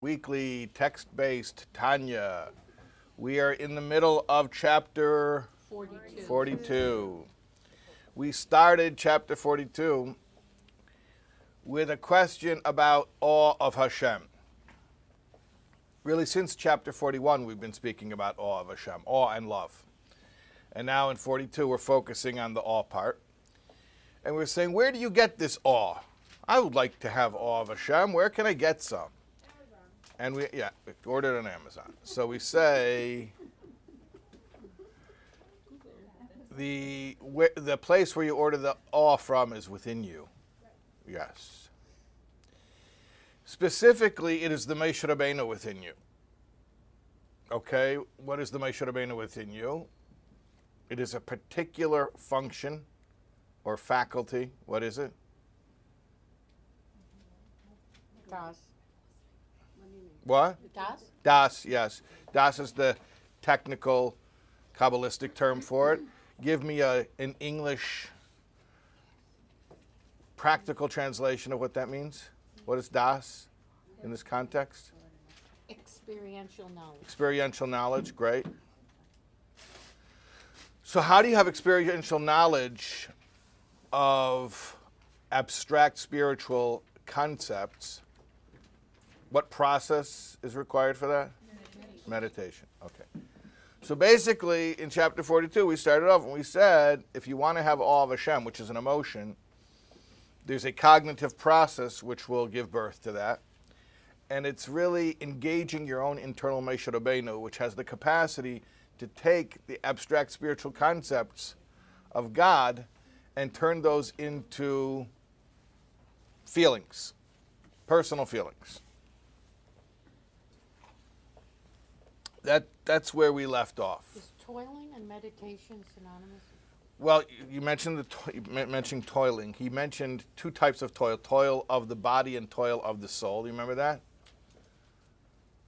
Weekly text-based Tanya. We are in the middle of chapter 42. We started chapter 42 with a question about awe of Hashem. Really, since chapter 41, we've been speaking about awe of Hashem, awe and love. And now in 42, we're focusing on the awe part. And we're saying, where do you get this awe? I would like to have awe of Hashem. Where can I get some? And we ordered it on Amazon. So we say the place where you order the awe from is within you. Yes. Specifically, it is the Moshe Rabbeinu within you. Okay, what is the Moshe Rabbeinu within you? It is a particular function or faculty. What is it? Das. What? Das? Das, yes. Das is the technical Kabbalistic term for it. Give me an English practical translation of what that means. What is Das in this context? Experiential knowledge. Experiential knowledge, great. So how do you have experiential knowledge of abstract spiritual concepts? What process is required for that? Meditation. Okay. So basically, in chapter 42, we started off and we said, if you want to have awe of Hashem, which is an emotion, there's a cognitive process which will give birth to that. And it's really engaging your own internal Moshe Rabbeinu, which has the capacity to take the abstract spiritual concepts of God and turn those into feelings, personal feelings. That's where we left off. Is toiling and meditation synonymous? Well, you mentioned toiling. He mentioned two types of toil: toil of the body and toil of the soul. You remember that?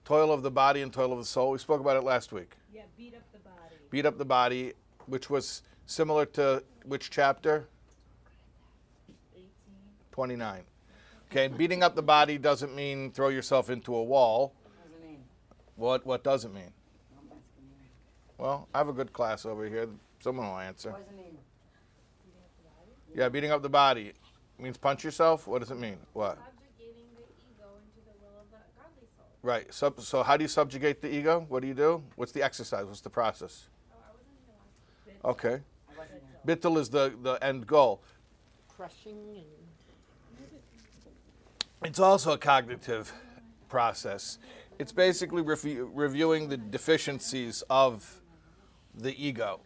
Toil of the body and toil of the soul. We spoke about it last week. Yeah, beat up the body. Beat up the body, which was similar to which chapter? 18. 29. Okay, and beating up the body doesn't mean throw yourself into a wall. What does it mean? Well, I have a good class over here. Someone will answer. Yeah, beating up the body. It means punch yourself? What does it mean? What? Subjugating the ego into the will of the godly soul. Right. So how do you subjugate the ego? What do you do? What's the exercise? What's the process? Okay. Bittul is the end goal. Crushing and... It's also a cognitive process. It's basically reviewing the deficiencies of the ego,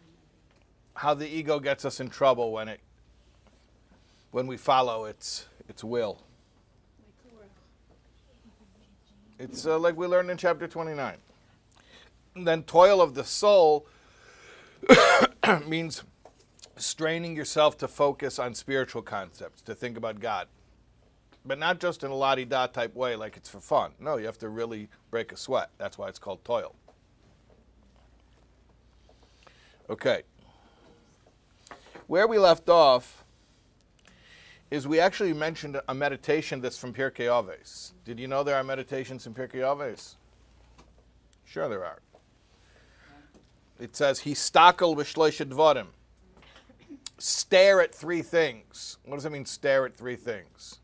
how the ego gets us in trouble when we follow its will. It's like we learned in chapter 29. And then toil of the soul means straining yourself to focus on spiritual concepts, to think about God. But not just in a la-di-da type way, like it's for fun. No, you have to really break a sweat. That's why it's called toil. Okay. Where we left off is we actually mentioned a meditation that's from Pirkei Avos. Did you know there are meditations in Pirkei Avos? Sure there are. It says, Histakel v'shleishet dvodim. Stare at three things. What does it mean, stare at three things?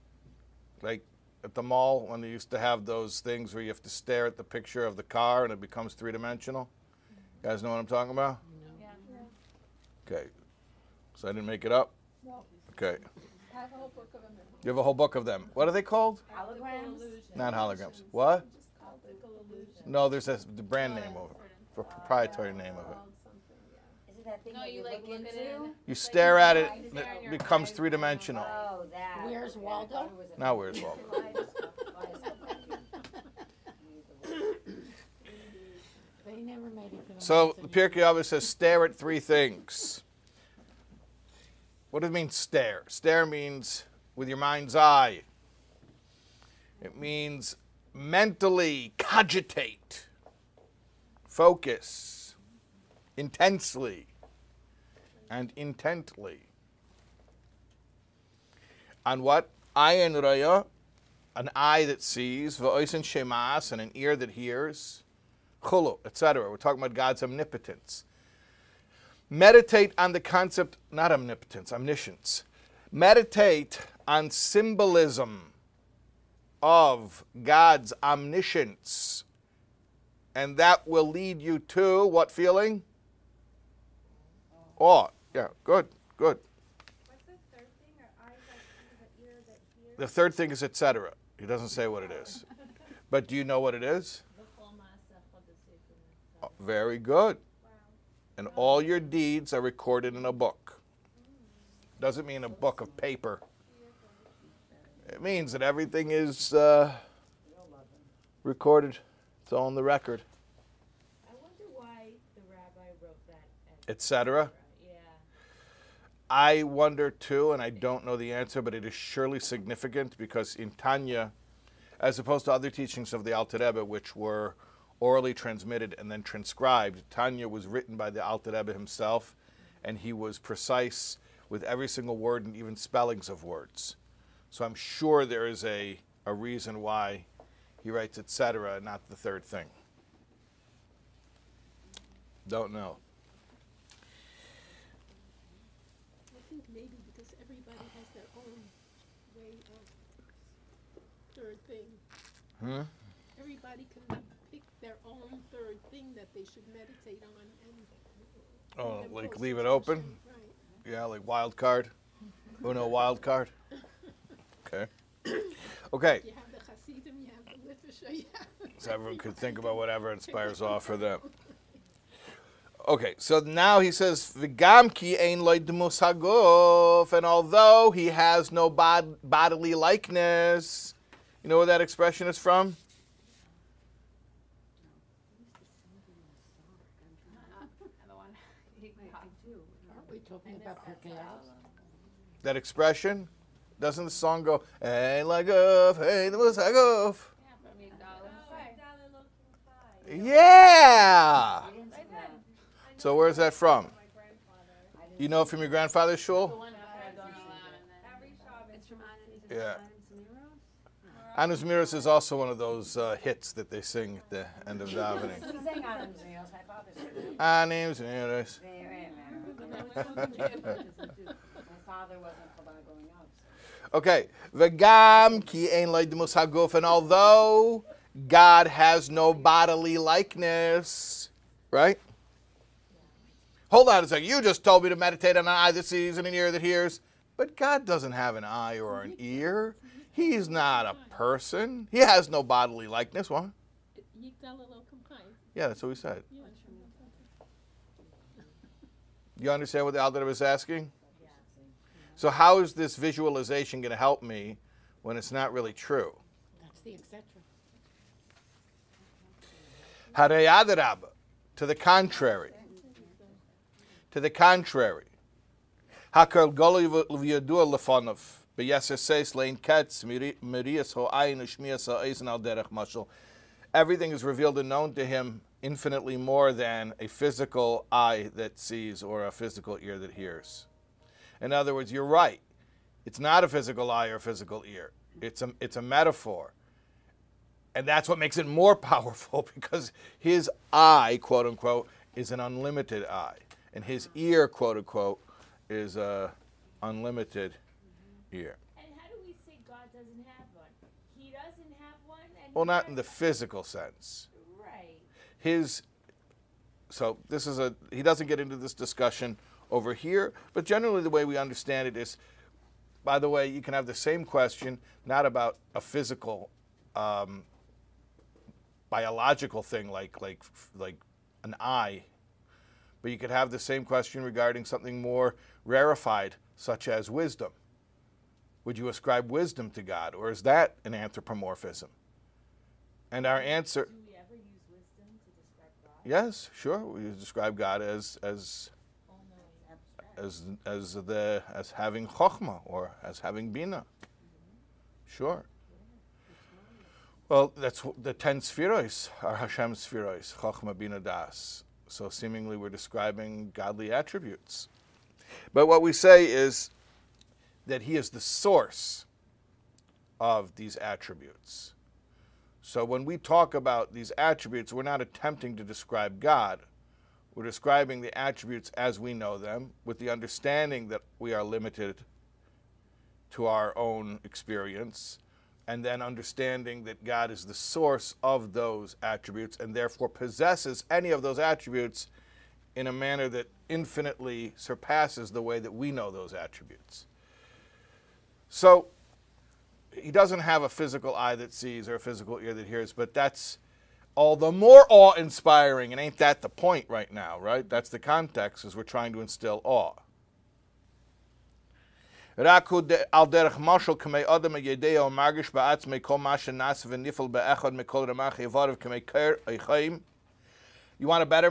Like at the mall when they used to have those things where you have to stare at the picture of the car and it becomes three-dimensional. You guys know what I'm talking about? No. Yeah. Yeah. Okay. So I didn't make it up? No. Okay. I have a whole book of them. You have a whole book of them. What are they called? Holograms. Not holograms. What? No, there's a brand name over it. A proprietary name of it. Is it that thing you like look into? You stare at it and it becomes three-dimensional. Oh, that. Where's Waldo? Now where's Waldo? So the Pirkei Avos says, stare at three things. What does it mean, stare? Stare means with your mind's eye. It means mentally cogitate, focus, intensely, and intently. On what? Ayin raya, an eye that sees, v'oisen shemas, and an ear that hears, chulu, etc. We're talking about God's omnipotence. Meditate on the concept, not omnipotence, omniscience. Meditate on symbolism of God's omniscience, and that will lead you to what feeling? Awe. Yeah, good, good. What's the third thing? Or eyes that see, the ear that hears? The third thing is etc. He doesn't say what it is. But do you know what it is? Oh, very good. Wow. And all your deeds are recorded in a book. Doesn't mean a book of paper. It means that everything is recorded. It's on the record. I wonder why the rabbi wrote that. Etc. Yeah. I wonder too, and I don't know the answer, but it is surely significant because in Tanya, as opposed to other teachings of the Alter Rebbe, which were orally transmitted and then transcribed, Tanya was written by the Alter Rebbe himself, and he was precise with every single word and even spellings of words. So I'm sure there is a reason why he writes etc., not the third thing. Don't know. I think maybe because everybody has their own way of third thing. Hmm? Everybody can pick their own third thing that they should meditate on. And oh, like leave it open? Right. Yeah, like wild card. Uno wild card. Okay. Okay. You have the Hasidim, you have the literature, you have so everyone could think about whatever inspires awe for them. Okay, so now he says, V'gamki ein lo d'mus haguf, and although he has no bodily likeness, you know where that expression is from? That expression? Doesn't the song go, hey, like off, hey, the most I go? Yeah! So where's that from? You know it from your grandfather's shul? Yeah. Anus Miros is also one of those hits that they sing at the end of davening. He sang Anus Miros, my father. Anus Miros. Father wasn't Chabad going out. Okay. V'gam ki ein lo d'mus haguf, and although God has no bodily likeness, right? Hold on a second. You just told me to meditate on an eye that sees and an ear that hears, but God doesn't have an eye or an ear. He's not a person. He has no bodily likeness. What? Yeah, that's what we said. You understand what the Alter Rebbe was asking? So how is this visualization going to help me when it's not really true? That's the etc. Harei adarabba, to the contrary. To the contrary. Hakol goli v'yadua lefanov b'yeser seis lein katz mirias ho'ayin u'shmias ha'eisen al derech mashal. Everything is revealed and known to him infinitely more than a physical eye that sees or a physical ear that hears. In other words, you're right. It's not a physical eye or a physical ear. It's a metaphor. And that's what makes it more powerful because his eye, quote unquote, is an unlimited eye. And his ear, quote unquote, is a unlimited ear. And how do we say God doesn't have one? He doesn't have one? And well, not in the physical sense. Right. He doesn't get into this discussion over here, but generally the way we understand it is, by the way, you can have the same question, not about a physical, biological thing like an eye, but you could have the same question regarding something more rarefied, such as wisdom. Would you ascribe wisdom to God, or is that an anthropomorphism? And our answer... Do we ever use wisdom to describe God? Yes, sure. We describe God as having chokhmah or as having bina, sure. Well, that's the 10 spheros are Hashem's spheros, chokhmah, bina, das. So seemingly we're describing godly attributes, but what we say is that He is the source of these attributes. So when we talk about these attributes, we're not attempting to describe God. We're describing the attributes as we know them, with the understanding that we are limited to our own experience, and then understanding that God is the source of those attributes and therefore possesses any of those attributes in a manner that infinitely surpasses the way that we know those attributes. So he doesn't have a physical eye that sees or a physical ear that hears, but that's all the more awe-inspiring, and ain't that the point right now, right? That's the context, is we're trying to instill awe. You want a better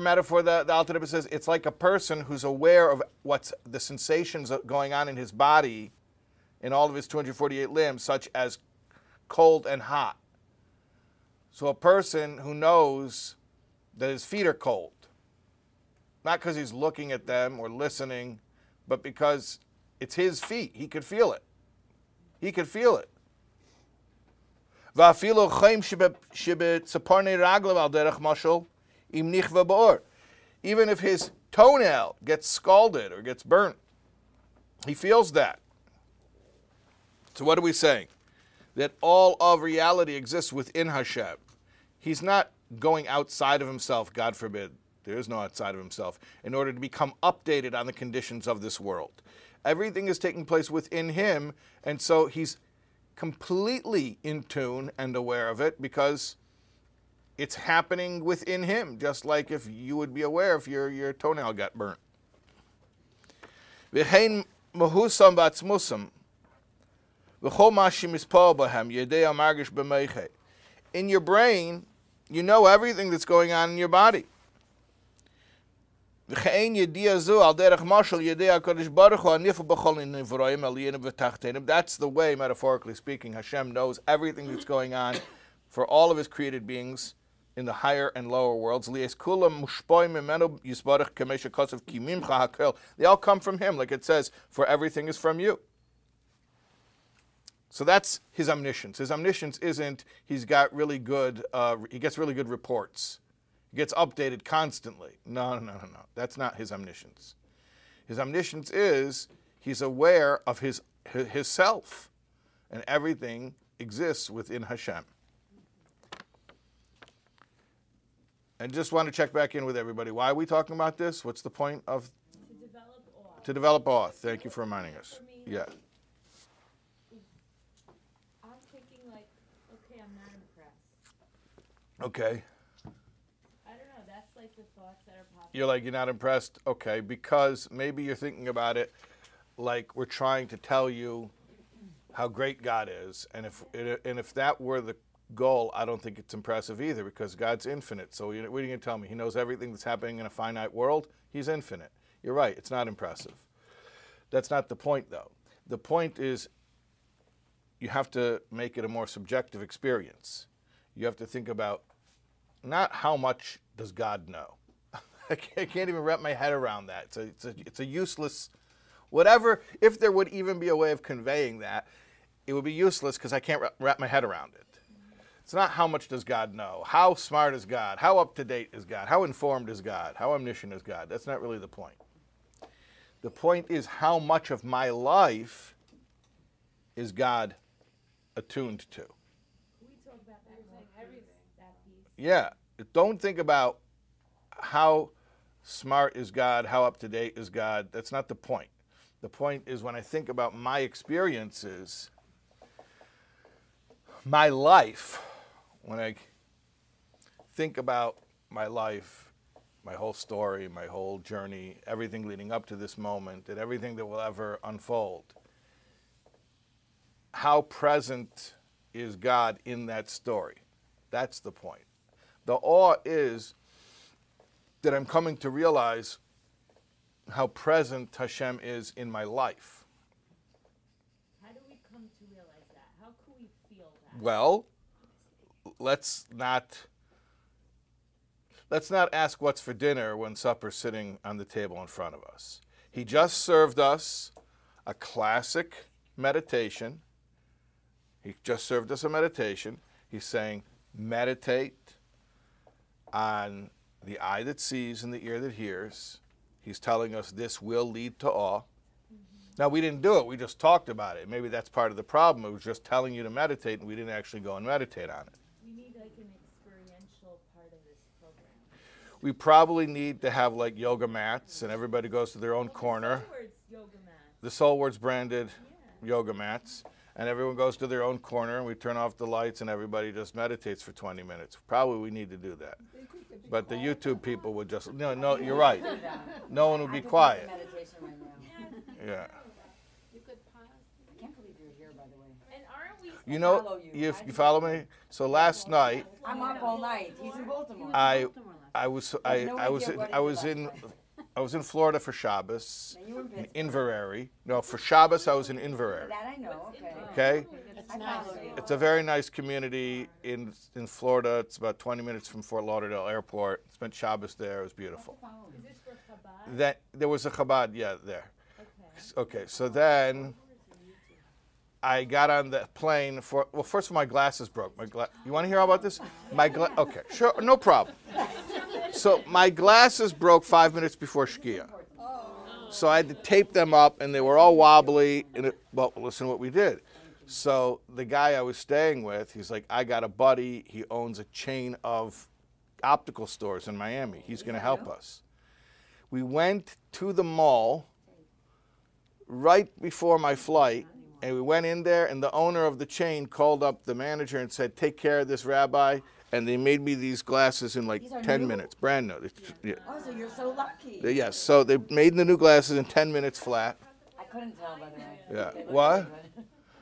metaphor? The Alter Rebbe says it's like a person who's aware of what's the sensations going on in his body, in all of his 248 limbs, such as cold and hot. So a person who knows that his feet are cold, not because he's looking at them or listening, but because it's his feet. He could feel it. He could feel it. Even if his toenail gets scalded or gets burnt, he feels that. So what are we saying? That all of reality exists within Hashem. He's not going outside of himself, God forbid. There is no outside of himself, in order to become updated on the conditions of this world. Everything is taking place within him, and so he's completely in tune and aware of it because it's happening within him, just like if you would be aware if your toenail got burnt. V'chein mahusam v'atzmusam. In your brain, you know everything that's going on in your body. That's the way, metaphorically speaking, Hashem knows everything that's going on for all of his created beings in the higher and lower worlds. They all come from him, like it says, for everything is from you. So that's his omniscience. His omniscience isn't he's got really good, he gets really good reports. He gets updated constantly. No. That's not his omniscience. His omniscience is he's aware of his self, and everything exists within Hashem. And just want to check back in with everybody. Why are we talking about this? What's the point of? To develop awe. To develop awe. Thank you for reminding us. Yeah. Okay. I don't know, that's like the thoughts that are popular. You're like, you're not impressed? Okay, because maybe you're thinking about it like we're trying to tell you how great God is. And if that were the goal, I don't think it's impressive either, because God's infinite. So what are you going to tell me? He knows everything that's happening in a finite world? He's infinite. You're right, it's not impressive. That's not the point, though. The point is you have to make it a more subjective experience. You have to think about not how much does God know. I can't even wrap my head around that. It's a useless, whatever, if there would even be a way of conveying that, it would be useless because I can't wrap my head around it. It's not how much does God know, how smart is God, how up to date is God, how informed is God, how omniscient is God. That's not really the point. The point is how much of my life is God attuned to. Yeah, don't think about how smart is God, how up-to-date is God. That's not the point. The point is when I think about my experiences, my life, when I think about my life, my whole story, my whole journey, everything leading up to this moment, and everything that will ever unfold, how present is God in that story? That's the point. The awe is that I'm coming to realize how present Hashem is in my life. How do we come to realize that? How can we feel that? Well, let's not ask what's for dinner when supper's sitting on the table in front of us. He just served us a classic meditation He just served us a meditation. He's saying, meditate on the eye that sees and the ear that hears. He's telling us this will lead to awe. Now, we didn't do it. We just talked about it. Maybe that's part of the problem. It was just telling you to meditate, and we didn't actually go and meditate on it. We need, like, an experiential part of this program. We probably need to have, like, yoga mats, and everybody goes to their own corner. The SoulWords branded yoga mats. And everyone goes to their own corner, and we turn off the lights, and everybody just meditates for 20 minutes. Probably we need to do that. But the YouTube people would just, no, you're right. No one would be quiet. Yeah. You could pause. I can't believe you're here, by the way. And aren't we? You know, you follow me. So last night, I'm up all night. He's in Baltimore. I was in Florida for Shabbos. In Inverary. No, for Shabbos I was in Inverary. That I know. Okay. It's nice. It's a very nice community in Florida. It's about 20 minutes from Fort Lauderdale Airport. Spent Shabbos there. It was beautiful. Is this for Chabad? That there was a Chabad, yeah, there. Okay, so then I got on the plane for, well, first of all, my glasses broke. You want to hear all about this? Okay, sure, no problem. So my glasses broke 5 minutes before Shkia. So I had to tape them up, and they were all wobbly. And well, listen to what we did. So the guy I was staying with, he's like, I got a buddy. He owns a chain of optical stores in Miami. He's going to help us. We went to the mall right before my flight, and we went in there, and the owner of the chain called up the manager and said, take care of this rabbi, and they made me these glasses in like 10 minutes, brand new. Yeah. Oh, so you're so lucky. Yes, yeah, so they made the new glasses in 10 minutes flat. I couldn't tell, by the way. Yeah, what?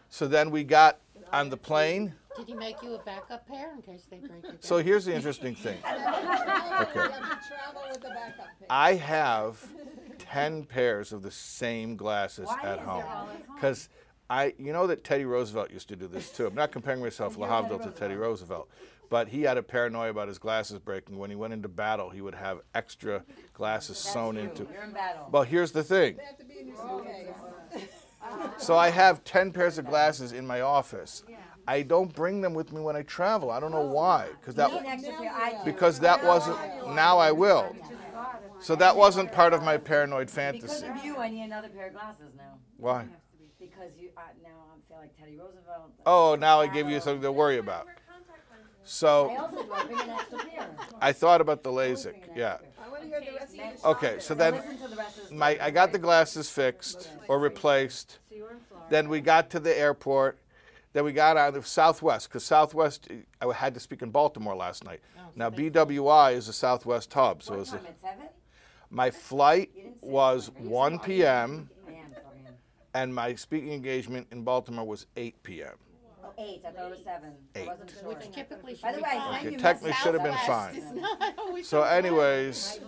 So then we got on the plane. Did he make you a backup pair in case they break it? So here's the interesting thing. Okay. I have 10 pairs of the same glasses at home. Because you know that Teddy Roosevelt used to do this too. I'm not comparing myself, Lahavdil, to Teddy Roosevelt, but he had a paranoia about his glasses breaking. When he went into battle, he would have extra glasses sewn into. You're in battle. Well, here's the thing. They have to be in your suitcase. So I have 10 pairs of glasses in my office. I don't bring them with me when I travel. I don't know why, because that wasn't. Now I will. So that wasn't part of my paranoid fantasy. Because of you, I need another pair of glasses now. Why? Because you now I feel like Teddy Roosevelt. Oh, now I gave you something to worry about. So I thought about the LASIK. Yeah. Okay, so then I got the glasses fixed or replaced. Then we got to the airport. Then we got out of Southwest, because Southwest, I had to speak in Baltimore last night. Now, BWI is a Southwest hub. So is it? My flight was 1 p.m., and my speaking engagement in Baltimore was 8 p.m. Oh, 8. I thought it was 7. 8. I wasn't sure. Which typically should be fine. Okay, technically should have been fine. So anyways,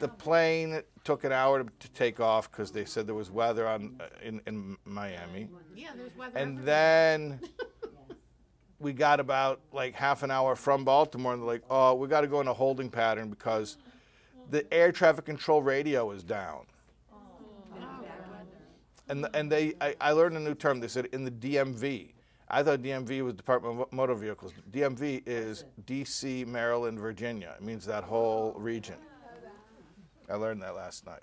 the plane took an hour to take off because they said there was weather in Miami. Yeah, there's weather. And then we got about like half an hour from Baltimore, and they're like, oh, we got to go in a holding pattern because the air traffic control radio is down. And I learned a new term. They said in the DMV. I thought DMV was Department of Motor Vehicles. DMV is DC, Maryland, Virginia. It means that whole region. I learned that last night.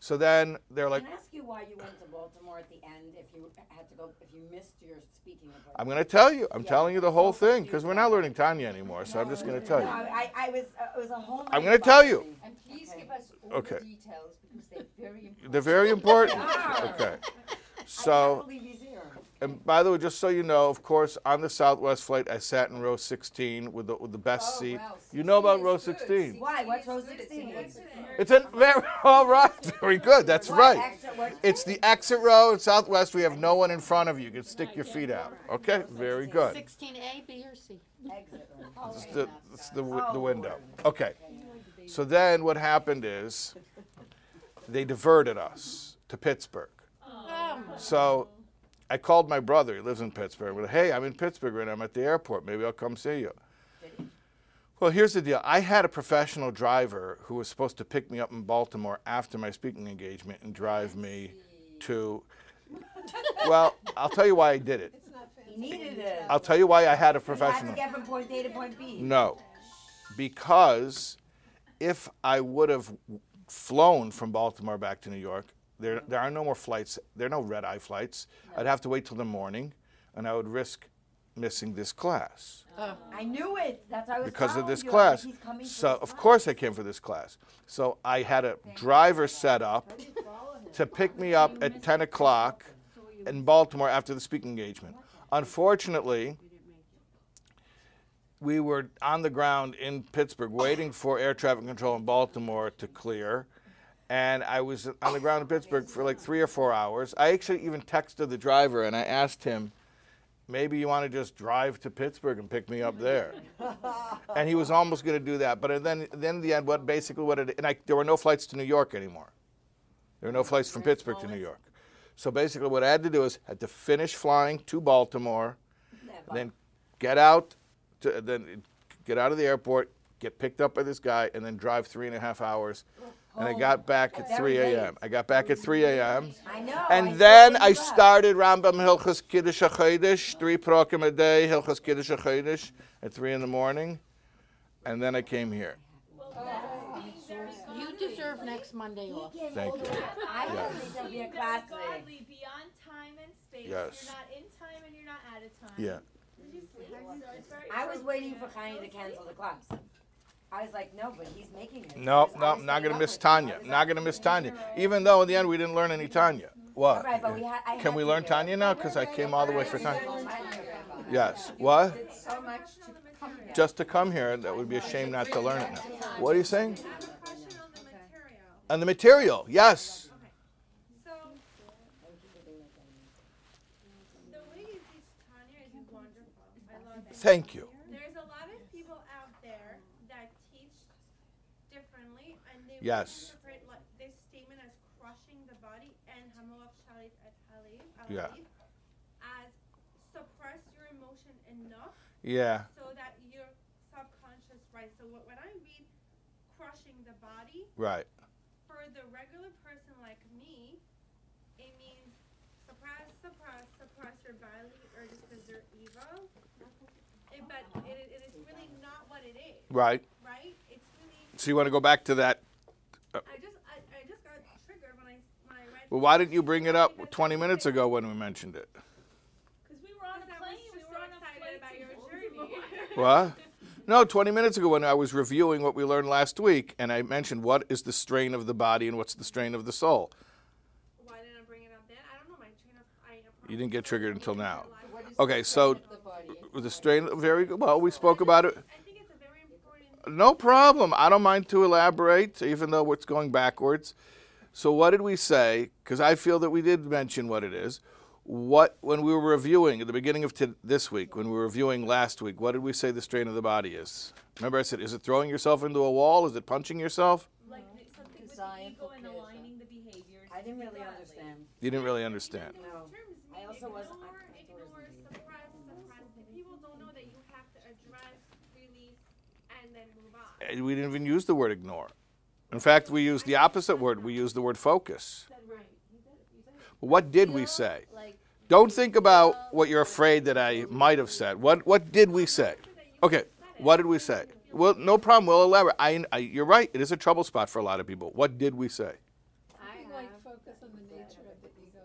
So then they're like, can I ask you why you went to Baltimore at the end if you had to go, if you missed your speaking appointment? I'm going to tell you. I'm telling you the whole thing because we're not learning Tanya anymore. So I'm just going to tell you. It was a whole night. I'm going to tell you. And please give us all the details because they're very important. They're very important. Okay. So, I can't believe he's here. And by the way, just so you know, of course, on the Southwest flight, I sat in row 16 with the best seat. Wow. You know about row 16? Why? What's row 16? It's a very all right, very good. That's right. It's the exit row in Southwest. We have no one in front of you. You can stick your feet out. Okay, very good. 16A, B, or C. Exit row. It's the window. Okay. So then what happened is they diverted us to Pittsburgh. So I called my brother. He lives in Pittsburgh. I said, hey, I'm in Pittsburgh right now. I'm at the airport. Maybe I'll come see you. Well, here's the deal. I had a professional driver who was supposed to pick me up in Baltimore after my speaking engagement and drive me to, well, I'll tell you why I did it. It's not needed it. I'll tell you why I had a professional. You had to get from point A to point B. No, because if I would have flown from Baltimore back to New York, there are no more flights. There are no red-eye flights. No. I'd have to wait till the morning, and I would risk missing this class. I knew it. That's why I was because of this class. So of course I came for this class. So I had a driver set up to pick me up at 10 o'clock in Baltimore after the speaking engagement. Unfortunately, we were on the ground in Pittsburgh waiting for air traffic control in Baltimore to clear. And I was on the ground in Pittsburgh for like 3 or 4 hours. I actually even texted the driver and I asked him, maybe you want to just drive to Pittsburgh and pick me up there. And he was almost going to do that. But then in the end, there were no flights to New York anymore. There were no flights from Pittsburgh to New York. So basically what I had to do is I had to finish flying to Baltimore, then get out of the airport, get picked up by this guy, and then drive 3.5 hours. And I got back at 3 a.m. I know. And then I started Rambam Hilchus Kiddush HaChadosh, 3 prokim a day, Hilchus Kiddush HaChadosh at 3 in the morning. And then I came here. You deserve next Monday off. Thank you. You're godly beyond time and space. Yes. You're not in time and you're not out of time. Yeah. I was waiting for Chani to cancel the class. I was like, no, but he's making it. No, I'm not going to miss Tanya. Not going to miss Tanya. Even though in the end we didn't learn any Tanya. What? Right, but can we learn Tanya now? Because I came all the way for Tanya. Yes. What? Just to come here, that would be a shame not to learn it now. What are you saying? On the material, yes. The way you teach Tanya is wonderful. I love it. Thank you. Yes. This statement as crushing the body and hamov shalit at halib as suppress your emotion enough so that your subconscious so when I read crushing the body for the regular person like me, it means suppress your body urges because they're evil. But it is really not what it is. Right? It's really so you want to go back to that. I just got triggered when I read. Well, why didn't you bring it up 20 minutes ago when we mentioned it? Because we were on a plane. We were on excited about your journey. What? No, 20 minutes ago when I was reviewing what we learned last week, and I mentioned what is the strain of the body and what's the strain of the soul. Why didn't I bring it up then? I don't know. You didn't get triggered until now. Okay, so the strain, very good. Well, we spoke about it. No problem. I don't mind to elaborate, even though it's going backwards. So what did we say? Because I feel that we did mention what it is. When we were reviewing at the beginning of this week, when we were reviewing last week, what did we say the strain of the body is? Remember I said, is it throwing yourself into a wall? Is it punching yourself? Like something with the ego and aligning the behaviors. I didn't really understand. You didn't really understand. No. I also wasn't. We didn't even use the word ignore. In fact, we used the opposite word. We used the word focus. What did we say? Don't think about what you're afraid that I might have said. What did we say? Okay, what did we say? Well, no problem. We'll elaborate. You're right. It is a trouble spot for a lot of people. What did we say? I like focus on the nature of the ego.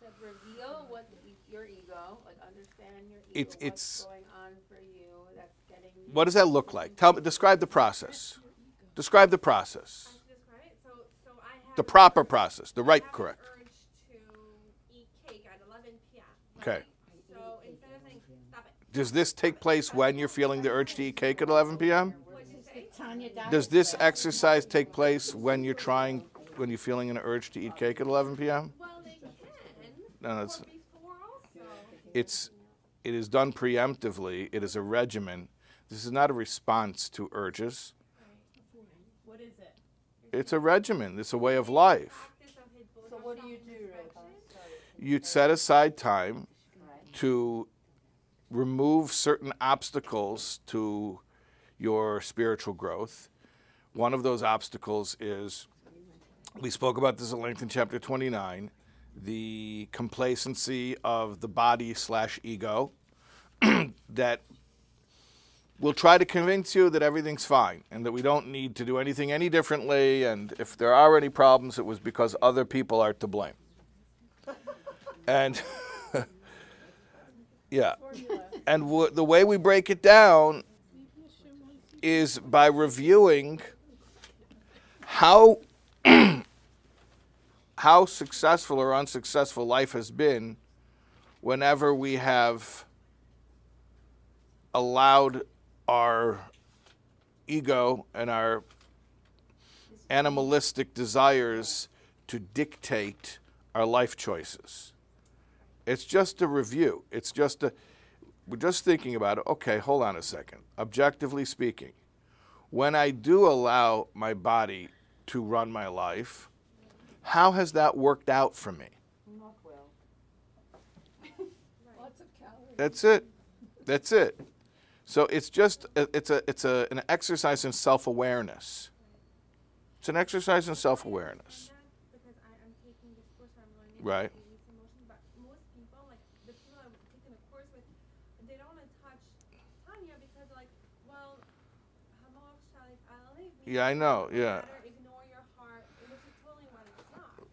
That reveal what your ego, like understand your ego, what's going on for you. What does that look like? Describe the process. Describe the process. The proper process. The right, correct. I have an urge to eat cake at 11 p.m. Okay. So instead of saying, stop it. Does this take place when you're feeling the urge to eat cake at 11 p.m.? Does this exercise take place when you're when you're feeling an urge to eat cake at 11 p.m.? Well, they can. No, it is done preemptively. It is a regimen. This is not a response to urges. What is it? It's a regimen. It's a way of life. So what do you do? You'd set aside time to remove certain obstacles to your spiritual growth. One of those obstacles is, we spoke about this at length in Chapter 29, the complacency of the body/ego. that will try to convince you that everything's fine and that we don't need to do anything any differently, and if there are any problems, it was because other people are to blame. And, yeah. And the way we break it down is by reviewing how how successful or unsuccessful life has been whenever we have allowed our ego and our animalistic desires to dictate our life choices. It's just a review. It's just a, we're just thinking about it. Okay, hold on a second. Objectively speaking, when I do allow my body to run my life, how has that worked out for me? Not well. Lots of calories. That's it. That's it. So it's just an exercise in self-awareness. It's an exercise in self-awareness. Right. Yeah, I know. Yeah. Ignore your heart, which is totally what it's not.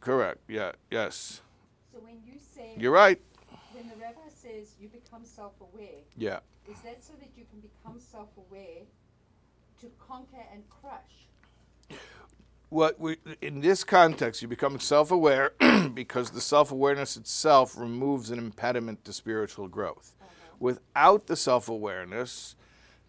Correct. Yeah. Yes. So when you say, you're right. When the Rebbe says you become self-aware, yeah, is that so that you can become self-aware to conquer and crush? What we in this context, you become self-aware because the self-awareness itself removes an impediment to spiritual growth. Without the self-awareness,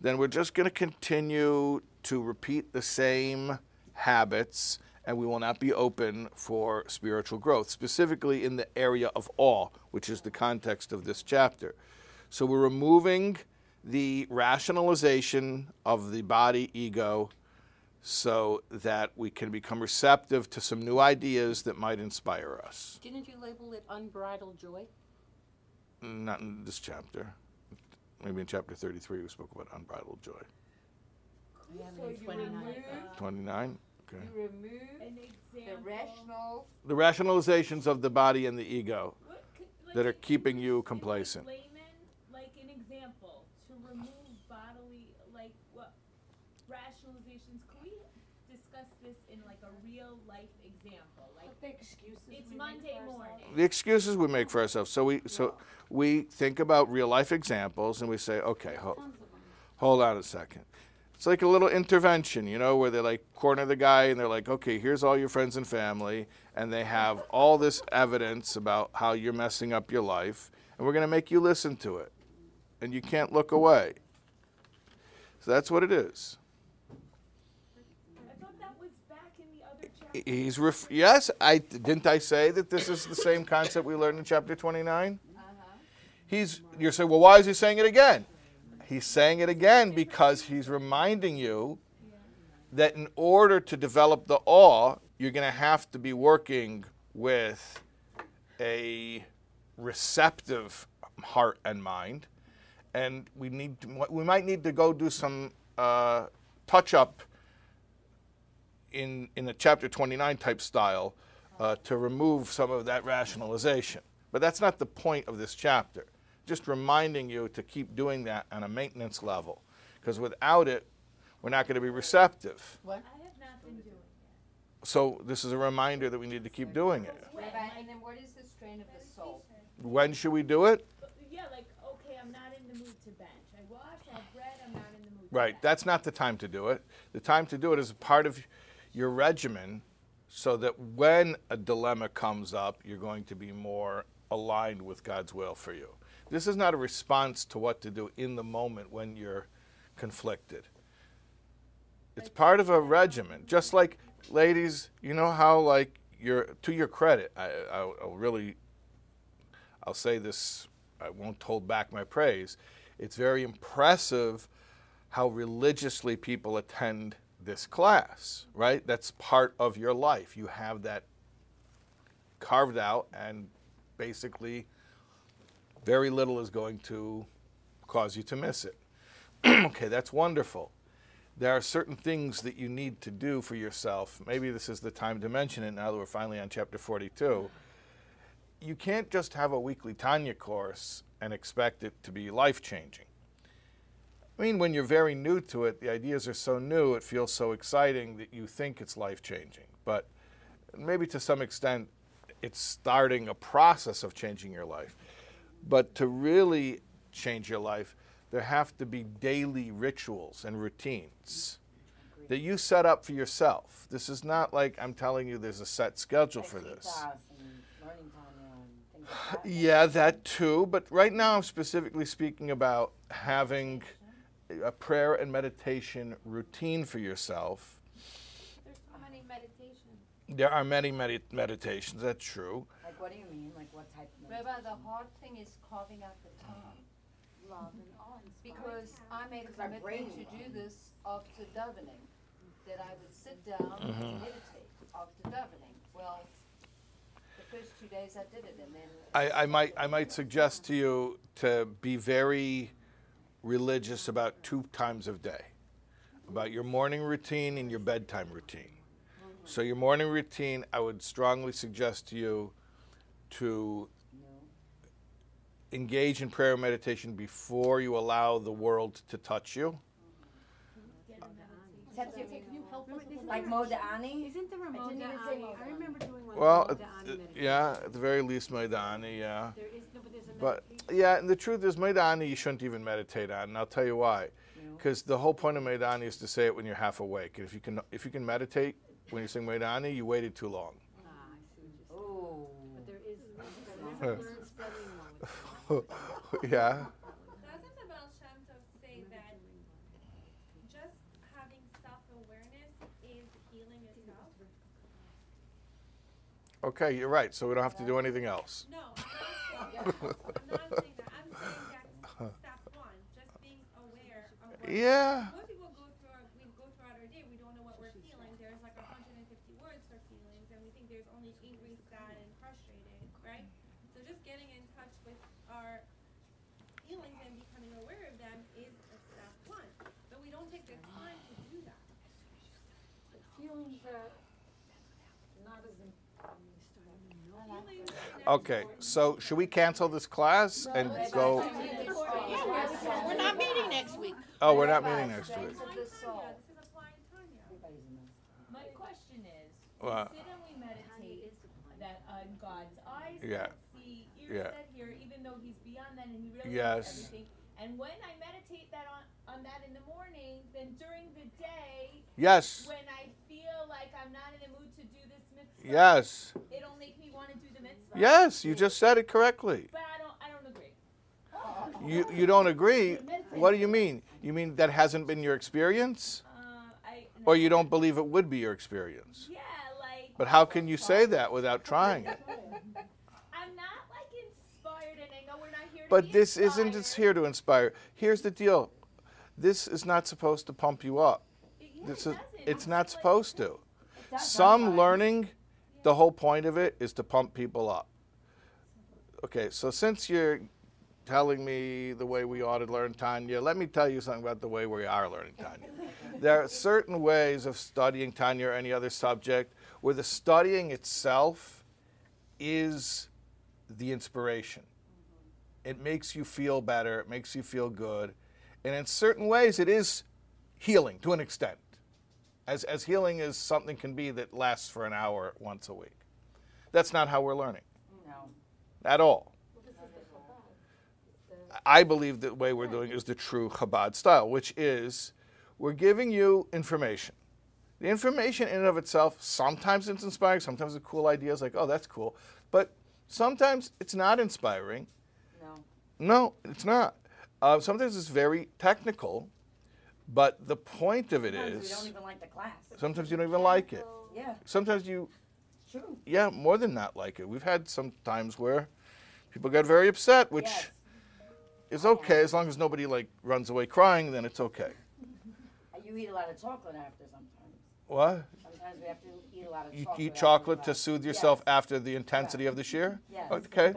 then we're just going to continue to repeat the same habits, and we will not be open for spiritual growth, specifically in the area of awe, which is the context of this chapter. So we're removing the rationalization of the body ego so that we can become receptive to some new ideas that might inspire us. Didn't you label it unbridled joy? Not in this chapter. Maybe in chapter 33 we spoke about unbridled joy. Yeah, so 29. Okay. You remove the rationalizations of the body and the ego that are keeping you complacent. Layman, like an example, to remove bodily, like what rationalizations? Can we discuss this in like a real life example? Like the excuses. It's Monday morning. The excuses we make for ourselves. So we think about real life examples and we say, okay, hold on a second. It's like a little intervention, you know, where they like corner the guy and they're like, okay, here's all your friends and family, and they have all this evidence about how you're messing up your life, and we're going to make you listen to it, and you can't look away. So that's what it is. I thought that was back in the other chapter. Yes, didn't I say that this is the same concept we learned in chapter 29? You're saying, well, why is he saying it again? He's saying it again because he's reminding you that in order to develop the awe, you're going to have to be working with a receptive heart and mind, and we might need to go do some touch-up in a chapter 29 type style to remove some of that rationalization. But that's not the point of this chapter. Just reminding you to keep doing that on a maintenance level, because without it, we're not going to be receptive. What? I have not been doing it. So this is a reminder that we need to keep doing it. And then what is the strain of the soul? When should we do it? Yeah, like, okay, I'm not in the mood to bench. I wash, I've read, I'm not in the mood to bench. Right, that's not the time to do it. The time to do it is a part of your regimen so that when a dilemma comes up, you're going to be more aligned with God's will for you. This is not a response to what to do in the moment when you're conflicted. It's part of a regimen. Just like, ladies, you know how, like, to your credit, I'll say this, I won't hold back my praise. It's very impressive how religiously people attend this class, right? That's part of your life. You have that carved out, and basically very little is going to cause you to miss it. Okay, that's wonderful. There are certain things that you need to do for yourself. Maybe this is the time to mention it now that we're finally on chapter 42. You can't just have a weekly Tanya course and expect it to be life-changing. I mean, when you're very new to it, the ideas are so new, it feels so exciting that you think it's life-changing. But maybe to some extent, it's starting a process of changing your life. But to really change your life, there have to be daily rituals and routines that you set up for yourself. This is not like I'm telling you there's a set schedule for this. Yeah, that too. But right now I'm specifically speaking about having a prayer and meditation routine for yourself. There's so many meditations. There are many meditations, that's true. Like, what do you mean? Like, what type of meditation? Rebbe, the hard thing is carving out the time. Love and awe. Because I made a commitment to do this after davening, that I would sit down and meditate after davening. Well, the first 2 days I did it, and then... I might suggest to you to be very religious about 2 times a day, about your morning routine and your bedtime routine. So your morning routine, I would strongly suggest to you to engage in prayer and meditation before you allow the world to touch you. Like Modeh Ani? Isn't there a Modeh Ani? I remember doing one. Well, yeah, at the very least Modeh Ani, yeah. There is, no, but there's a and the truth is Modeh Ani you shouldn't even meditate on, and I'll tell you why. Because the whole point of Modeh Ani is to say it when you're half awake. And if you can meditate when you sing Modeh Ani, you waited too long. Ah, I see. Oh. But there is one. Yeah. Doesn't the Baal Shem Tov say that just having self-awareness is healing itself? Okay, you're right. So we don't have to do anything else. No, I'm not saying that. I'm not saying that. I'm saying that's step one. Just being aware of what most people go through our day. We don't know what we're feeling. There's like 150 words for feelings, and we think there's only angry, sad, and frustrated, right? So just getting in touch with our feelings and becoming aware of them is a step one. But we don't take the time to do that. But feelings are not as important. Okay, so should we cancel this class and go? We're not meeting next week. Oh, we're not meeting next week. My question is, sit and we meditate that on God's eyes, see, ears that hear, even though he's beyond that and he really knows everything. And when I meditate that on that in the morning, then during the day, when I feel like I'm not in the mood to do this mitzvah, it'll make me want to do the mitzvah. Yes, you just said it correctly. But I don't agree. You don't agree? What do you mean? You mean that hasn't been your experience? No. Or you don't believe it would be your experience? Yeah, like... But how can you say that without trying it? But this isn't, it's here to inspire. Here's the deal. This is not supposed to pump you up. It's not supposed to. Some learning, the whole point of it is to pump people up. Okay, so since you're telling me the way we ought to learn Tanya, let me tell you something about the way we are learning Tanya. There are certain ways of studying Tanya or any other subject where the studying itself is the inspiration. It makes you feel better. It makes you feel good. And in certain ways, it is healing to an extent, as healing as something can be that lasts for an hour once a week. That's not how we're learning. No. At all. I believe the way we're doing is the true Chabad style, which is we're giving you information. The information in and of itself, sometimes it's inspiring, sometimes it's cool ideas like, oh, that's cool. But sometimes it's not inspiring. No, it's not. Sometimes it's very technical, but the point of it is... Sometimes you don't even like the class. Sometimes you don't even like it. Yeah. Sometimes you... True. Yeah, more than not like it. We've had some times where people got very upset, which is okay. As long as nobody runs away crying, then it's okay. You eat a lot of chocolate after sometimes. What? Sometimes we have to eat a lot of chocolate. You eat chocolate to soothe yourself after the intensity of the shear? Yes. Okay.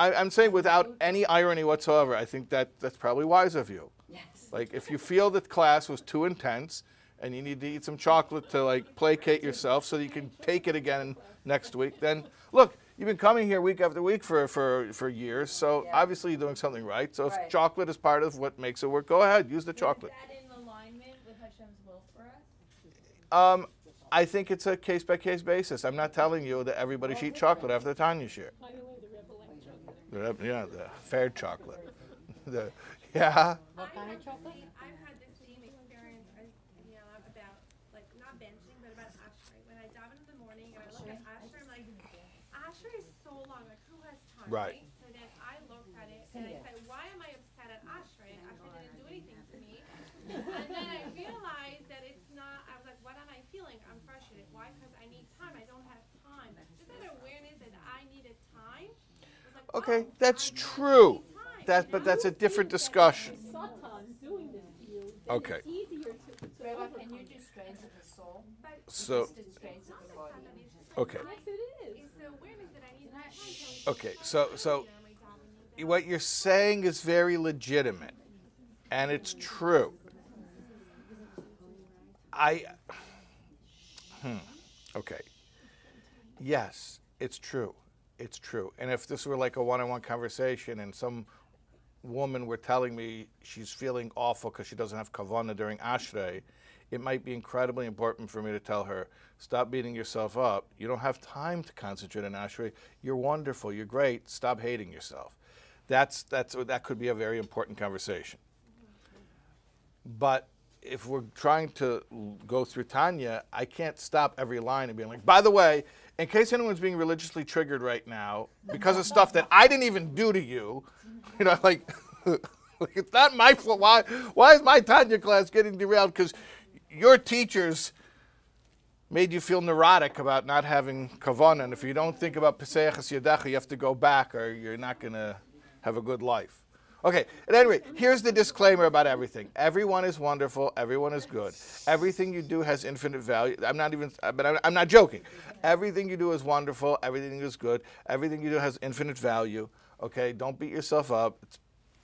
I'm saying without any irony whatsoever, I think that's probably wise of you. Yes. Like, if you feel that class was too intense and you need to eat some chocolate to, placate yourself so that you can take it again next week, then, look, You've been coming here week after week for years, so obviously you're doing something right. So if chocolate is part of what makes it work, go ahead, use the chocolate. Is that in alignment with Hashem's will for us? I think it's a case-by-case basis. I'm not telling you that everybody should eat chocolate after the Tanya's year. By the way, the Rebbe likes chocolate. Yeah, the fair chocolate. What kind of chocolate? I've had the same experience, about, like, not benching, but about Ashrei. When I dive in the morning and I look at Ashrei, I'm like, Ashrei is so long, like, who has time? Right. So then I looked at it, and I said, why am I upset at Ashrei? Ashrei didn't do anything to me. And then I realized that it's not, I was like, what am I feeling? I'm frustrated. Why? Because I need time. I don't have time. Just that awareness that I needed time. Like, okay, that's true. But that's a different discussion. Okay. So, okay. Okay, so what you're saying is very legitimate, and it's true. Okay. Yes, it's true. It's true. And if this were like a one-on-one conversation and some woman were telling me she's feeling awful because she doesn't have kavana during Ashrei, it might be incredibly important for me to tell her, stop beating yourself up. You don't have time to concentrate on Ashrei. You're wonderful. You're great. Stop hating yourself. That could be a very important conversation. But if we're trying to go through Tanya, I can't stop every line and being like, by the way, in case anyone's being religiously triggered right now because of stuff that I didn't even do to you, like, it's not my fault. Why is my Tanya class getting derailed? Because your teachers made you feel neurotic about not having kavanah, and if you don't think about Peseiches Yedecha, you have to go back or you're not going to have a good life. Okay, at any rate, here's the disclaimer about everything. Everyone is wonderful. Everyone is good. Everything you do has infinite value. I'm not joking. Everything you do is wonderful. Everything is good. Everything you do has infinite value. Okay, don't beat yourself up. It's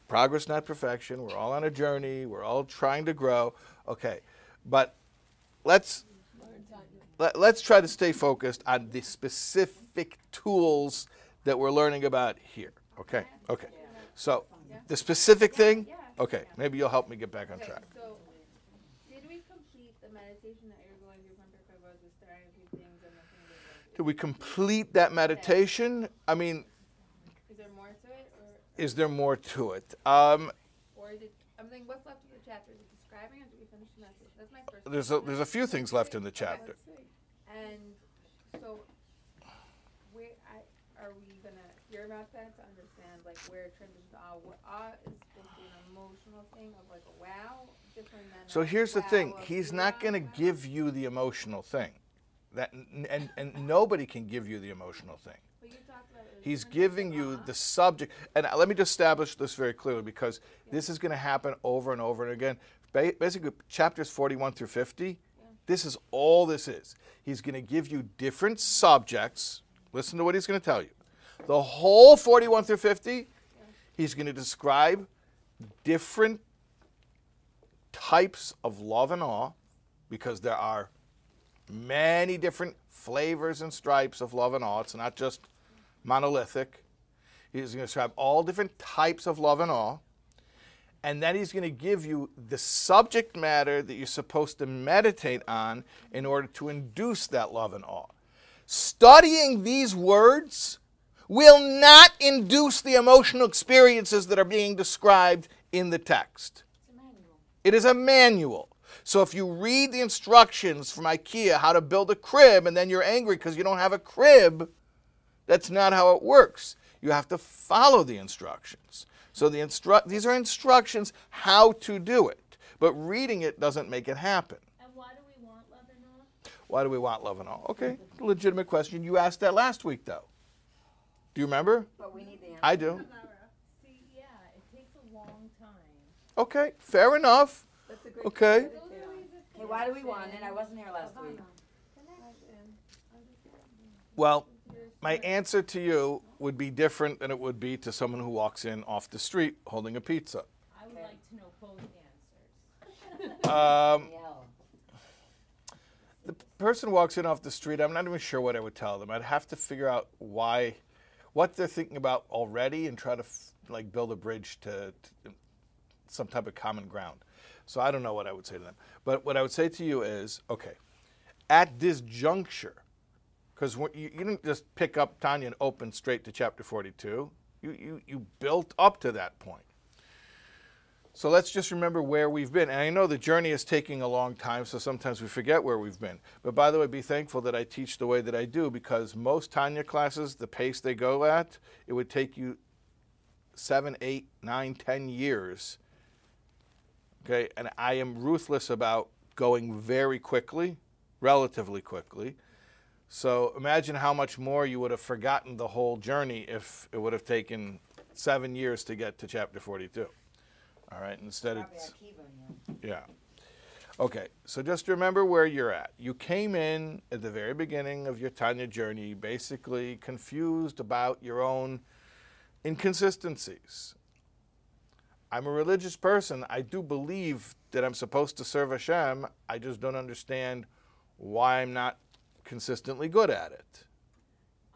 progress, not perfection. We're all on a journey. We're all trying to grow. Okay, but let's try to stay focused on the specific tools that we're learning about here. Okay. So, the specific thing? Okay, maybe you'll help me get back on track. So, did we complete the meditation that you're going through from Pirkei Avos with starting a few things and nothing to do? Did we complete that meditation? I mean, is there more to it? Or is it, I'm thinking, what's left of the chapter? Is it describing or did we finish the message? That's my first question. There's a few things left in the chapter. And so, are we going to hear about that to understand, like, where it transitions to awe? Awe is supposed to be an emotional thing of, like, a wow. Different than so here's the thing. He's not going to give you the emotional thing. And nobody can give you the emotional thing. But you talked about it. He's giving you the subject. And let me just establish this very clearly because this is going to happen over and over and again. Basically, chapters 41 through 50, this is all this is. He's going to give you different subjects. Listen to what he's going to tell you. The whole 41 through 50, he's going to describe different types of love and awe because there are many different flavors and stripes of love and awe. It's not just monolithic. He's going to describe all different types of love and awe. And then he's going to give you the subject matter that you're supposed to meditate on in order to induce that love and awe. Studying these words will not induce the emotional experiences that are being described in the text. It's a manual. It is a manual. So if you read the instructions from IKEA, how to build a crib, and then you're angry because you don't have a crib, that's not how it works. You have to follow the instructions. So these are instructions how to do it. But reading it doesn't make it happen. Why do we want love and all? Okay, legitimate question. You asked that last week, though. Do you remember? But we need the answer. I do. See, yeah, it takes a long time. Okay, fair enough. That's a great question. Okay, why do we want it? I wasn't here last week. Well, my answer to you would be different than it would be to someone who walks in off the street holding a pizza. I would like to know both answers. person walks in off the street, I'm not even sure what I would tell them. I'd have to figure out why, what they're thinking about already, and try to like build a bridge to some type of common ground. So I don't know what I would say to them. But what I would say to you is, okay, at this juncture, because you didn't just pick up Tanya and open straight to chapter 42. You built up to that point. So let's just remember where we've been. And I know the journey is taking a long time, so sometimes we forget where we've been. But by the way, be thankful that I teach the way that I do, because most Tanya classes, the pace they go at, it would take you 7, 8, 9, 10 years. Okay, and I am ruthless about going very quickly, relatively quickly. So imagine how much more you would have forgotten the whole journey if it would have taken 7 years to get to chapter 42. All right, instead it's, yeah. Okay, so just remember where you're at. You came in at the very beginning of your Tanya journey, basically confused about your own inconsistencies. I'm a religious person. I do believe that I'm supposed to serve Hashem. I just don't understand why I'm not consistently good at it.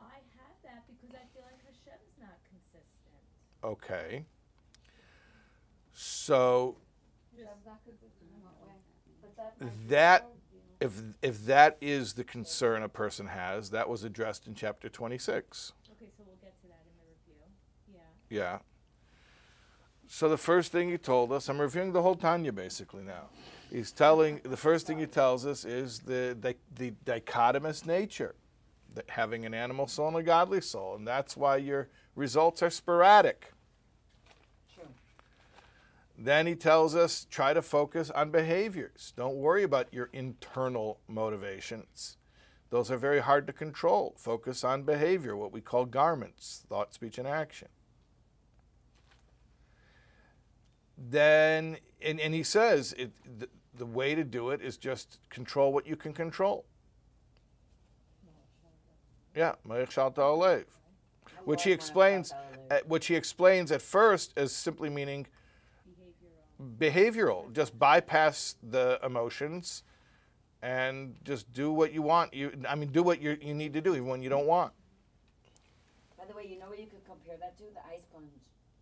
I have that because I feel like Hashem's not consistent. Okay. So that, if that is the concern a person has, that was addressed in chapter 26. Okay, so we'll get to that in the review. Yeah. Yeah. So the first thing you told us, I'm reviewing the whole Tanya basically now. He's telling, the first thing he tells us is the dichotomous nature, that having an animal soul and a godly soul, and that's why your results are sporadic. Then he tells us, try to focus on behaviors. Don't worry about your internal motivations. Those are very hard to control. Focus on behavior, what we call garments, thought, speech, and action. Then, and he says, the way to do it is just control what you can control. Yeah, which he explains at first as simply meaning behavioral, just bypass the emotions and just do what you want. Do what you need to do, even when you don't want. By the way, you know what you could compare that to? The ice plunge.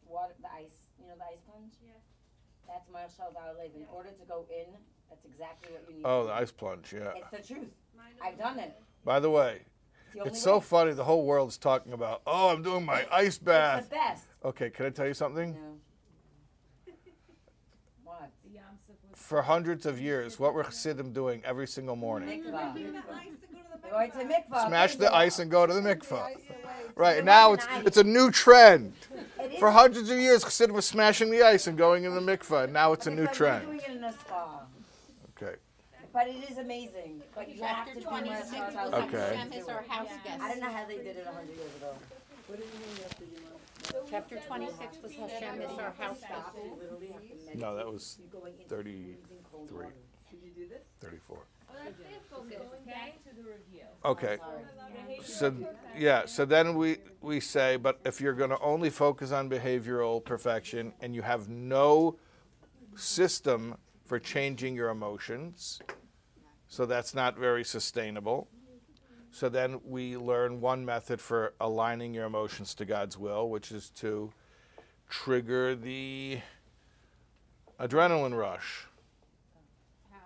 Water, the ice, you know the ice plunge? Yeah. That's Marshall Dalev. In order to go in, that's exactly what you need. Oh, the ice plunge, yeah. It's the truth. I've done it. By the way, it's so funny. The whole world's talking about, oh, I'm doing my ice bath. It's the best. Okay, can I tell you something? No. For hundreds of years, what were Chasidem doing every single morning? Mikvah. Smash the ice and go to the mikvah. Right, now it's a new trend. For hundreds of years, Chasidem was smashing the ice and going in the mikvah, and now it's a new trend. Okay. But it is amazing. But you have to do it. Okay. I don't know how they did it 100 years ago. What did you mean you have to do? Chapter 26 was Hashem is our house God. No, that was 33. Did you do this? 34. Okay. So yeah, so then we say, but if you're going to only focus on behavioral perfection and you have no system for changing your emotions, so that's not very sustainable. So then we learn one method for aligning your emotions to God's will, which is to trigger the adrenaline rush. How?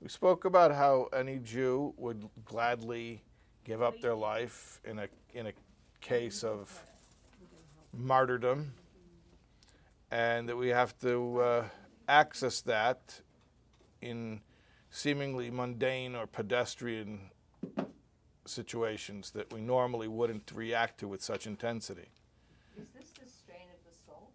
We spoke about how any Jew would gladly give up their life in a case of martyrdom, and that we have to access that in seemingly mundane or pedestrian situations that we normally wouldn't react to with such intensity. Is this the strain of the soul?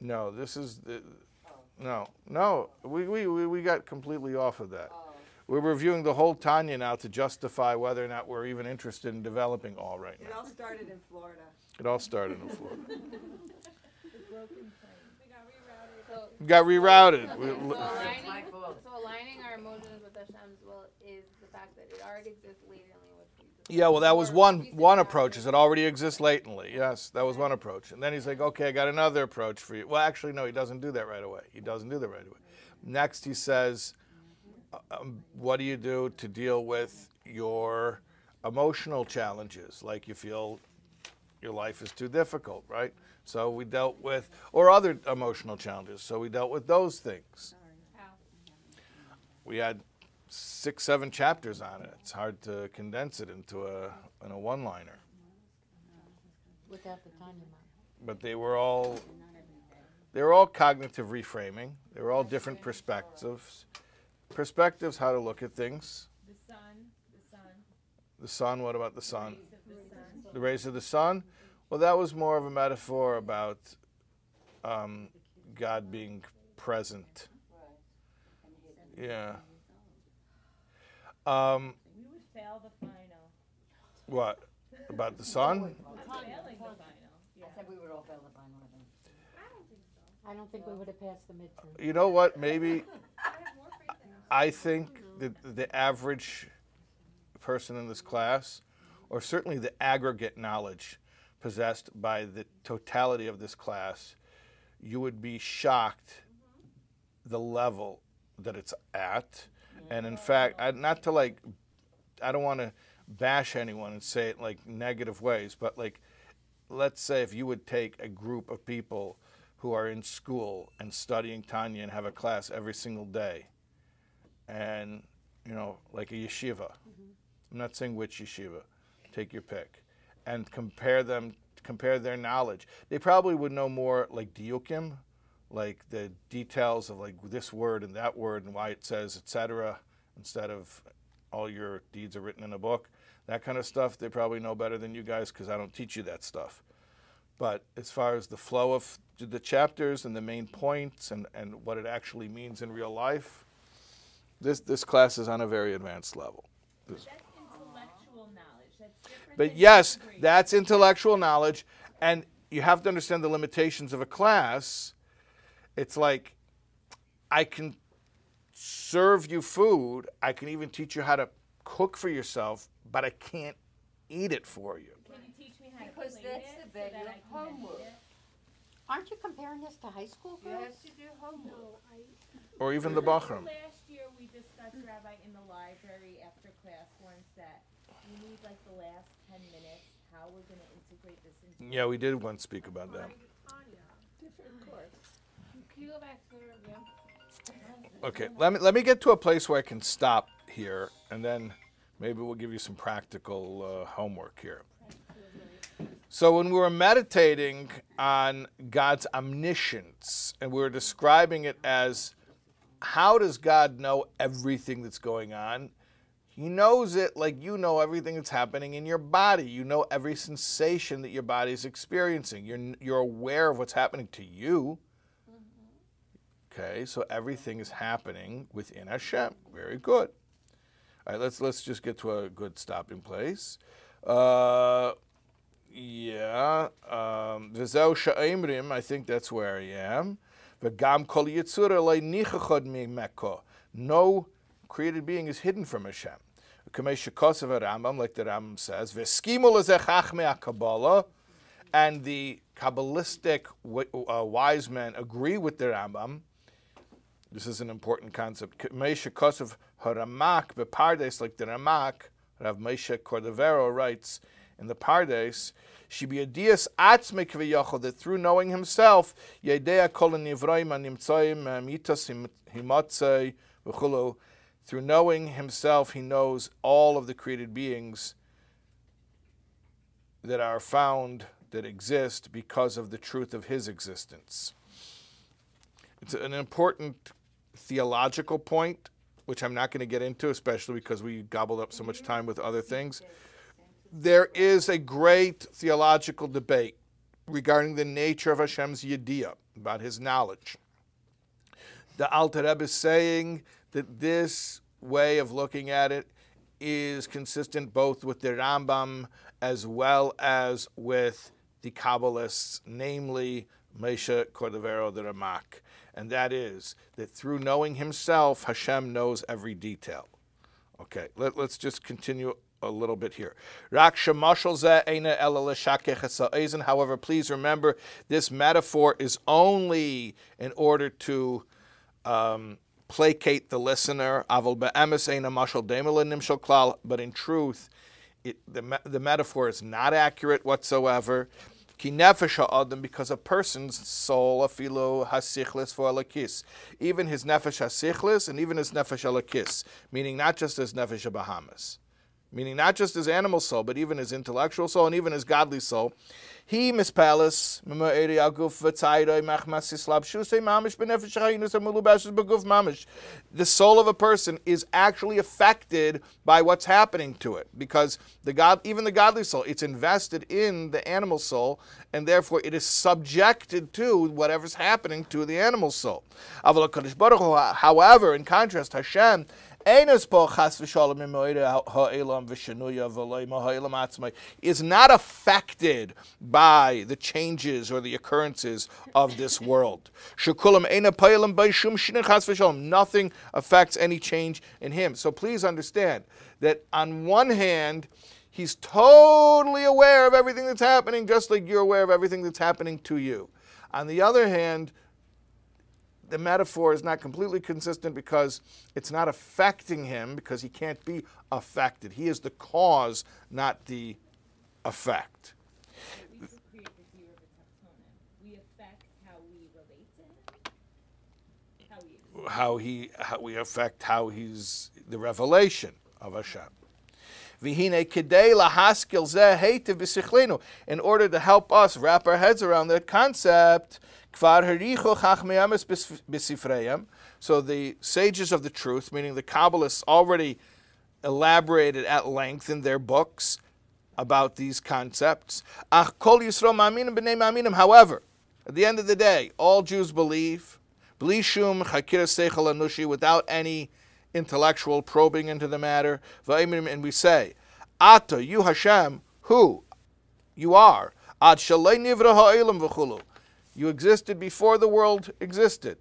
No, this is the... Oh. No. We got completely off of that. Oh. We're reviewing the whole Tanya now to justify whether or not we're even interested in developing all right now. It all started in Florida. The broken plane. We got rerouted. So aligning our emotions with Hashem's will is... that it already exists latently. Yeah, well, that was one approach, is it already exists latently. Yes, that was one approach. And then he's like, okay, I got another approach for you. Well, actually, no, he doesn't do that right away. Next, he says, What do you do to deal with your emotional challenges? Like you feel your life is too difficult, right? So we dealt with, or other emotional challenges. So we dealt with those things. We had 6-7 chapters on it. It's hard to condense it into a one-liner. Without the Tanya model. But they were all cognitive reframing. They were all different perspectives. Perspectives, how to look at things. The sun. The sun. The sun. What about the sun? The rays of the sun. Well, that was more of a metaphor about God being present. Yeah. We would fail the final. What? About the sun? Failing the final. I said we would all fail the final. I don't think so. I don't think we would have passed the midterm. You know what? Maybe. I think that the average person in this class, or certainly the aggregate knowledge possessed by the totality of this class, you would be shocked the level that it's at. And in fact, I don't want to bash anyone and say it like negative ways, but like, let's say if you would take a group of people who are in school and studying Tanya and have a class every single day, and, you know, like a yeshiva. I'm not saying which yeshiva. Take your pick. And compare their knowledge. They probably would know more like diukim, like the details of like this word and that word and why it says, etc., instead of all your deeds are written in a book. That kind of stuff they probably know better than you guys because I don't teach you that stuff. But as far as the flow of the chapters and the main points and what it actually means in real life, This class is on a very advanced level. But that's intellectual knowledge. That's but yes, that's intellectual knowledge, and you have to understand the limitations of a class. It's like, I can serve you food, I can even teach you how to cook for yourself, but I can't eat it for you. Can you teach me how because to clean it? Because that's the value of homework. Aren't you comparing this to high school girls? You have to do homework. No, or even the Bachram. We discussed, Rabbi, in the library after class once that we need like the last 10 minutes, how we're going to integrate this into. Yeah, we did once speak about that. Different course. Okay, let me get to a place where I can stop here, and then maybe we'll give you some practical homework here. So when we were meditating on God's omniscience, and we were describing it as, how does God know everything that's going on? He knows it like you know everything that's happening in your body. You know every sensation that your body is experiencing. You're aware of what's happening to you. Okay, so everything is happening within Hashem. Very good. All right, let's just get to a good stopping place. I think that's where I am. No created being is hidden from Hashem. Like the Rambam says, and the Kabbalistic wise men agree with the Rambam. This is an important concept. Like the Ramak, Rav Moshe Cordovero writes in the Pardes, that through knowing himself, through knowing himself, he knows all of the created beings that are found, that exist, because of the truth of his existence. It's an important theological point, which I'm not going to get into, especially because we gobbled up so much time with other things. There is a great theological debate regarding the nature of Hashem's Yedia, about his knowledge. The Alter Rebbe is saying that this way of looking at it is consistent both with the Rambam as well as with the Kabbalists, namely Moshe Cordovero the Ramak. And that is that through knowing himself, Hashem knows every detail. Okay, let's just continue a little bit here. However, please remember, this metaphor is only in order to placate the listener, but in truth, the metaphor is not accurate whatsoever, because a person's soul, even his nefesh hasichlis and even his nefesh alakis, meaning not just his nefesh abahamas, meaning not just his animal soul, but even his intellectual soul and even his godly soul, he mispalas mamish. The soul of a person is actually affected by what's happening to it, because even the godly soul, it's invested in the animal soul, and therefore it is subjected to whatever's happening to the animal soul. However, in contrast, Hashem, is not affected by the changes or the occurrences of this world. Nothing affects any change in him. So please understand that on one hand, he's totally aware of everything that's happening, just like you're aware of everything that's happening to you. On the other hand, the metaphor is not completely consistent because it's not affecting him, because he can't be affected. He is the cause, not the effect. We create the view of the Tachtonim. We affect how we relate to him. We affect how he's the revelation of Hashem. In order to help us wrap our heads around that concept, so the sages of the truth, meaning the Kabbalists, already elaborated at length in their books about these concepts. However, at the end of the day, all Jews believe, Blishum hakira sechalanushi, without any intellectual probing into the matter. And we say, Atah, you Hashem, who you are, ad shalei nivra ha'ilam v'chulu. You existed before the world existed,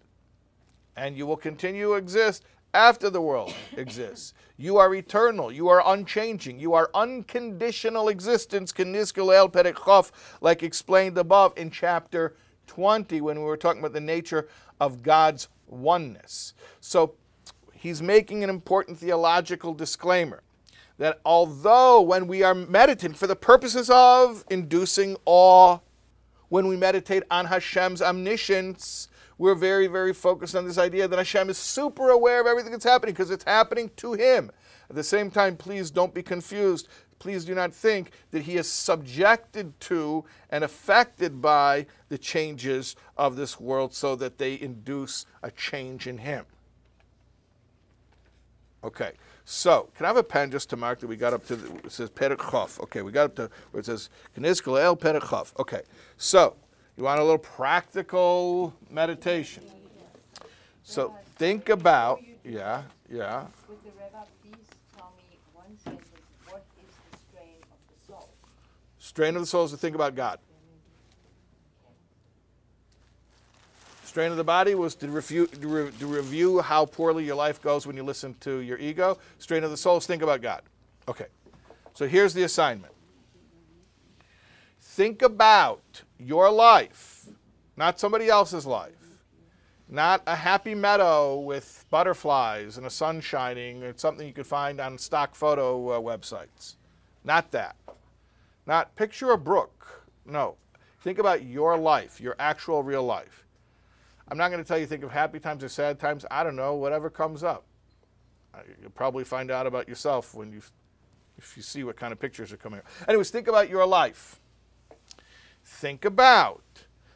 and you will continue to exist after the world exists. You are eternal. You are unchanging. You are unconditional existence, Kniskel El Perichov, like explained above in chapter 20 when we were talking about the nature of God's oneness. So he's making an important theological disclaimer that although when we are meditating for the purposes of inducing awe, when we meditate on Hashem's omniscience, we're very, very focused on this idea that Hashem is super aware of everything that's happening because it's happening to him. At the same time, please don't be confused. Please do not think that he is subjected to and affected by the changes of this world so that they induce a change in him. Okay, so can I have a pen just to mark that we got up to, it says Perichov. Okay, we got up to where it says Kniskel El Perichov. Okay, so you want a little practical meditation. So think about, yeah. Would the Rebbe please tell me one sentence, what is the strain of the soul? Strain of the soul is to think about God. Strain of the body was to review how poorly your life goes when you listen to your ego. Strain of the soul is think about God. Okay, so here's the assignment. Think about your life, not somebody else's life. Not a happy meadow with butterflies and a sun shining or something you could find on stock photo websites. Not that. Not picture a brook. No. Think about your life, your actual real life. I'm not going to tell you think of happy times or sad times. I don't know, whatever comes up. You'll probably find out about yourself when if you see what kind of pictures are coming up. Anyways, think about your life. Think about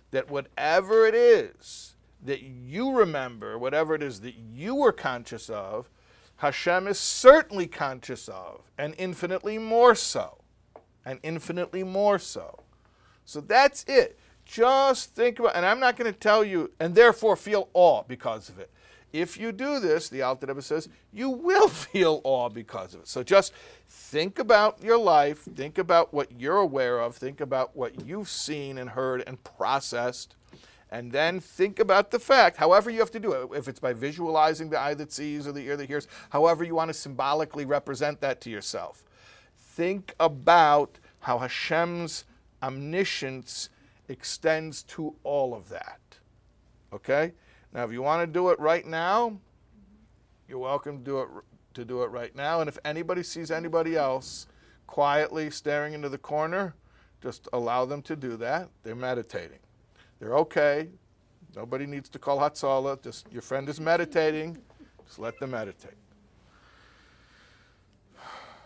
that whatever it is that you remember, whatever it is that you were conscious of, Hashem is certainly conscious of, and infinitely more so. And infinitely more so. So that's it. Just think about, and I'm not going to tell you, and therefore feel awe because of it. If you do this, the Alter Rebbe says, you will feel awe because of it. So just think about your life, think about what you're aware of, think about what you've seen and heard and processed, and then think about the fact, however you have to do it, if it's by visualizing the eye that sees or the ear that hears, however you want to symbolically represent that to yourself. Think about how Hashem's omniscience extends to all of that. Okay? Now, if you want to do it right now, You're welcome to do it right now. And if anybody sees anybody else quietly staring into the corner, just allow them to do that. They're meditating. They're okay. Nobody needs to call Hatzala. Just your friend is meditating. Just let them meditate.